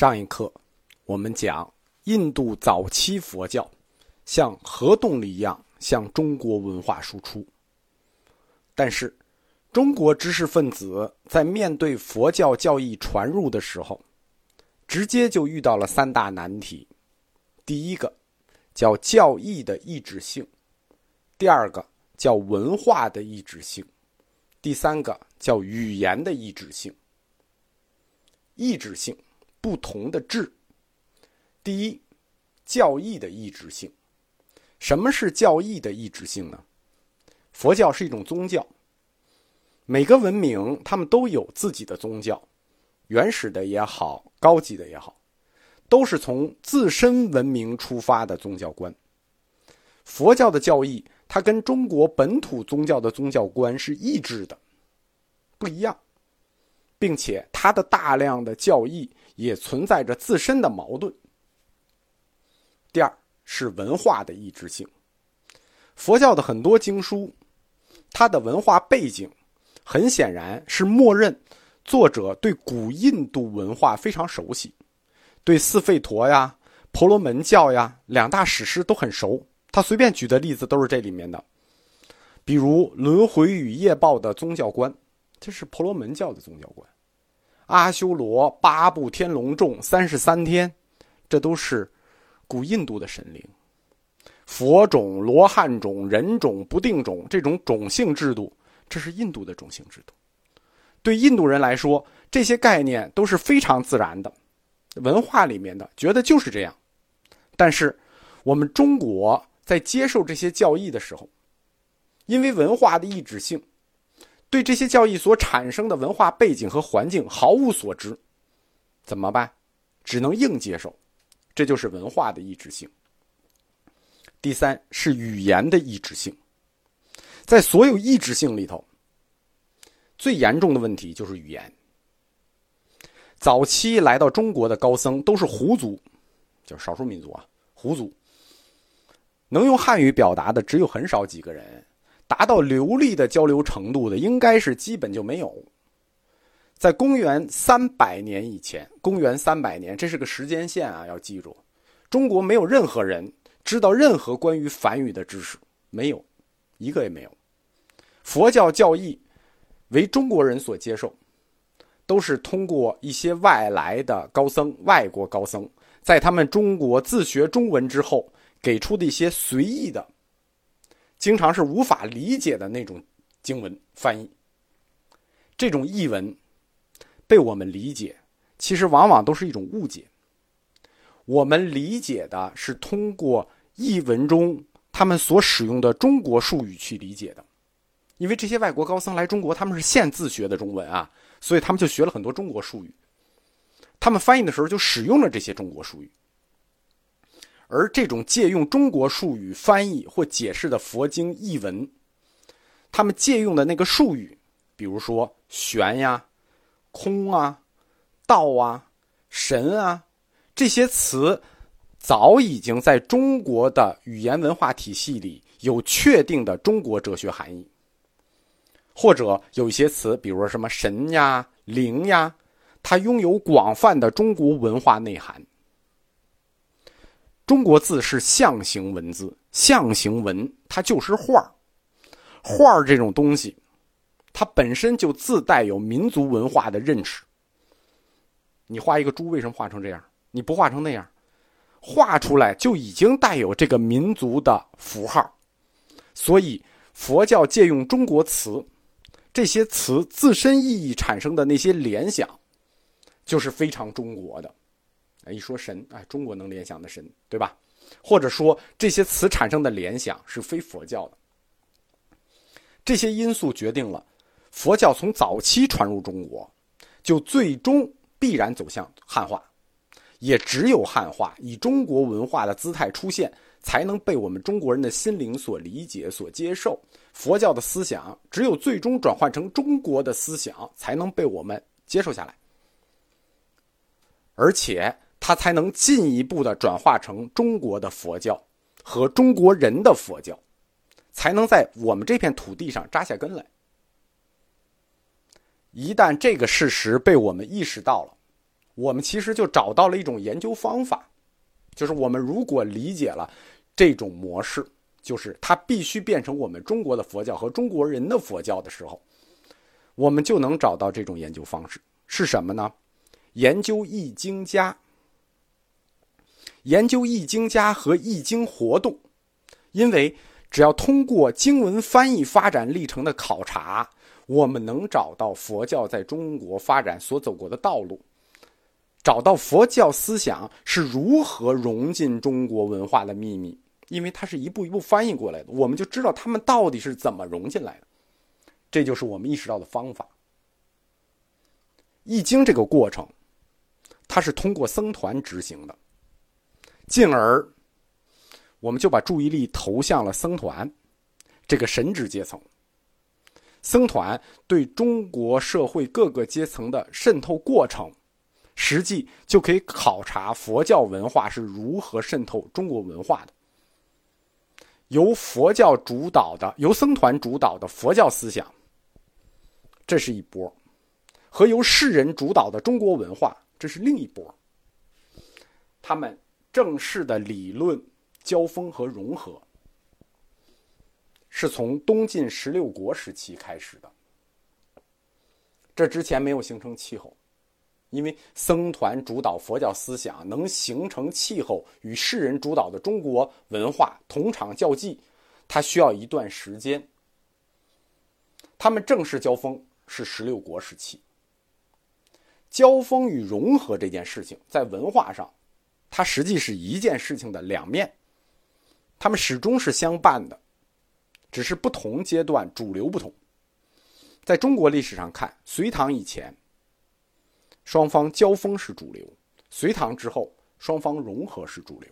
上一课我们讲印度早期佛教像核动力一样向中国文化输出，但是中国知识分子在面对佛教教义传入的时候，直接就遇到了三大难题。第一个叫教义的一致性，第二个叫文化的一致性，第三个叫语言的一致性。一致性，不同的质。第一，教义的一致性。什么是教义的一致性呢？佛教是一种宗教，每个文明他们都有自己的宗教，原始的也好，高级的也好，都是从自身文明出发的宗教观。佛教的教义它跟中国本土宗教的宗教观是一致的，不一样，并且它的大量的教义也存在着自身的矛盾。第二是文化的一致性，佛教的很多经书，它的文化背景很显然是默认作者对古印度文化非常熟悉，对四吠陀呀、婆罗门教呀两大史诗都很熟。他随便举的例子都是这里面的，比如轮回与业报的宗教观，这是婆罗门教的宗教观，阿修罗、八部天龙众、33天，这都是古印度的神灵。佛种、罗汉种、人种、不定种，这种种姓制度，这是印度的种姓制度。对印度人来说，这些概念都是非常自然的，文化里面的觉得就是这样。但是我们中国在接受这些教义的时候，因为文化的一致性，对这些教义所产生的文化背景和环境毫无所知，怎么办？只能硬接受，这就是文化的一致性。第三是语言的一致性，在所有一致性里头，最严重的问题就是语言。早期来到中国的高僧都是胡族，就是少数民族啊，胡族。能用汉语表达的只有很少几个人，达到流利的交流程度的应该是基本就没有。在公元300年以前，公元300年，这是个时间线啊，要记住，中国没有任何人知道任何关于梵语的知识，没有，一个也没有。佛教教义为中国人所接受，都是通过一些外来的高僧、外国高僧，在他们中国自学中文之后给出的一些随意的，经常是无法理解的那种经文翻译。这种译文被我们理解，其实往往都是一种误解。我们理解的是通过译文中他们所使用的中国术语去理解的，因为这些外国高僧来中国，他们是现自学的中文啊，所以他们就学了很多中国术语，他们翻译的时候就使用了这些中国术语。而这种借用中国术语翻译或解释的佛经译文，他们借用的那个术语，比如说玄呀、空啊、道啊、神啊，这些词早已经在中国的语言文化体系里有确定的中国哲学含义。或者有一些词，比如说什么神呀、灵呀，它拥有广泛的中国文化内涵。中国字是象形文字，象形文它就是画，画这种东西它本身就自带有民族文化的认识。你画一个猪，为什么画成这样？你不画成那样，画出来就已经带有这个民族的符号。所以佛教借用中国词，这些词自身意义产生的那些联想就是非常中国的。一说神，中国能联想的神，对吧？或者说这些词产生的联想是非佛教的。这些因素决定了佛教从早期传入中国就最终必然走向汉化，也只有汉化以中国文化的姿态出现，才能被我们中国人的心灵所理解、所接受。佛教的思想只有最终转换成中国的思想，才能被我们接受下来，而且它才能进一步的转化成中国的佛教和中国人的佛教，才能在我们这片土地上扎下根来。一旦这个事实被我们意识到了，我们其实就找到了一种研究方法，就是我们如果理解了这种模式，就是它必须变成我们中国的佛教和中国人的佛教的时候，我们就能找到这种研究方式。是什么呢？研究易经家。研究易经家和易经活动，因为只要通过经文翻译发展历程的考察，我们能找到佛教在中国发展所走过的道路，找到佛教思想是如何融进中国文化的秘密，因为它是一步一步翻译过来的，我们就知道他们到底是怎么融进来的。这就是我们意识到的方法。易经这个过程，它是通过僧团执行的，进而我们就把注意力投向了僧团这个神职阶层。僧团对中国社会各个阶层的渗透过程，实际就可以考察佛教文化是如何渗透中国文化的。由佛教主导的，由僧团主导的佛教思想，这是一波；和由士人主导的中国文化，这是另一波。他们正式的理论交锋和融合是从东晋16国时期开始的，这之前没有形成气候，因为僧团主导佛教思想能形成气候，与士人主导的中国文化同场较技，它需要一段时间。他们正式交锋是16国时期。交锋与融合这件事情在文化上它实际是一件事情的两面，它们始终是相伴的，只是不同阶段主流不同。在中国历史上看，隋唐以前双方交锋是主流，隋唐之后双方融合是主流。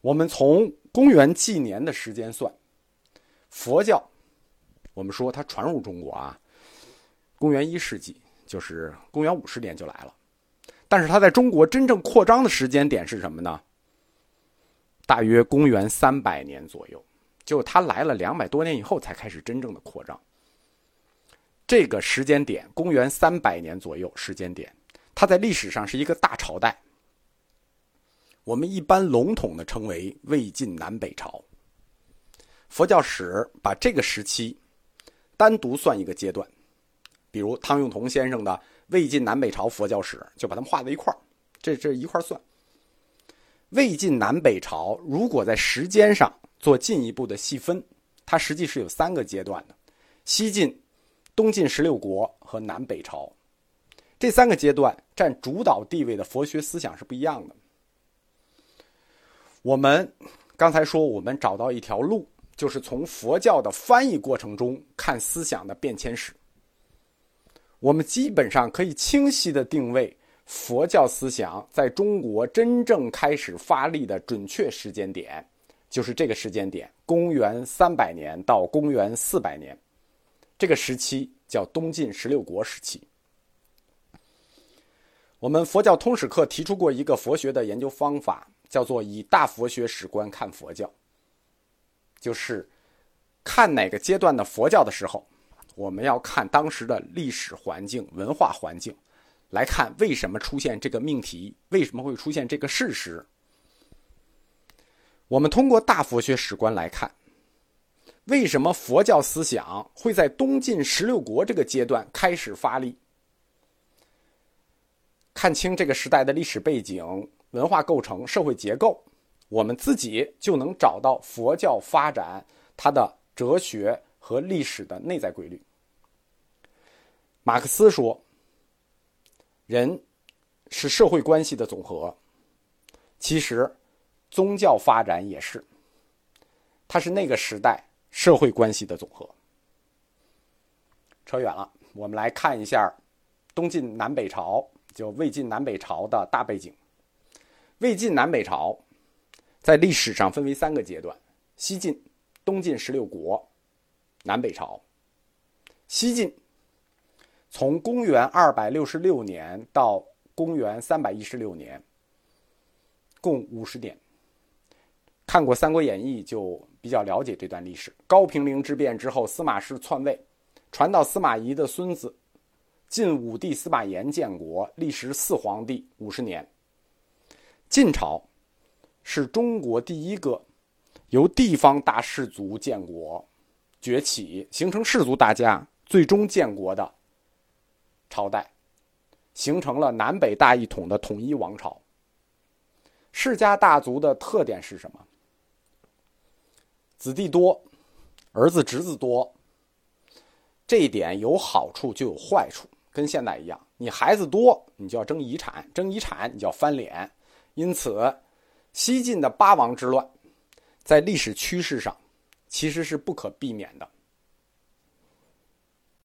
我们从公元纪年的时间算，佛教我们说它传入中国啊，公元1世纪，就是公元50年就来了。但是它在中国真正扩张的时间点是什么呢？大约公元300年左右，就它来了200多年以后才开始真正的扩张。这个时间点，公元300年左右时间点，它在历史上是一个大朝代，我们一般笼统的称为魏晋南北朝。佛教史把这个时期单独算一个阶段，比如汤用彤先生的魏晋南北朝佛教史，就把它们画在一块儿，这一块算。魏晋南北朝如果在时间上做进一步的细分，它实际是有3个阶段的：西晋、东晋16国和南北朝。这3个阶段占主导地位的佛学思想是不一样的。我们刚才说，我们找到一条路，就是从佛教的翻译过程中看思想的变迁史。我们基本上可以清晰地定位佛教思想在中国真正开始发力的准确时间点，就是这个时间点，公元300年到公元400年，这个时期叫东晋16国时期。我们佛教通史课提出过一个佛学的研究方法，叫做以大佛学史观看佛教，就是看哪个阶段的佛教的时候，我们要看当时的历史环境、文化环境，来看为什么出现这个命题，为什么会出现这个事实。我们通过大佛学史观来看，为什么佛教思想会在东晋16国这个阶段开始发力？看清这个时代的历史背景、文化构成、社会结构，我们自己就能找到佛教发展它的哲学和历史的内在规律。马克思说，人是社会关系的总和，其实宗教发展也是，它是那个时代社会关系的总和。扯远了，我们来看一下东晋南北朝，就魏晋南北朝的大背景。魏晋南北朝在历史上分为3个阶段：西晋、东晋16国、南北朝。西晋从公元266年到公元316年，共50年。看过《三国演义》就比较了解这段历史。高平陵之变之后，司马氏篡位，传到司马懿的孙子晋武帝司马炎建国，历时4皇帝50年。晋朝是中国第一个由地方大氏族建国、崛起、形成氏族大家，最终建国的朝代，形成了南北大一统的统一王朝。世家大族的特点是什么？子弟多，儿子侄子多。这一点有好处就有坏处，跟现在一样，你孩子多你就要争遗产，争遗产你就要翻脸。因此西晋的8王之乱在历史趋势上其实是不可避免的。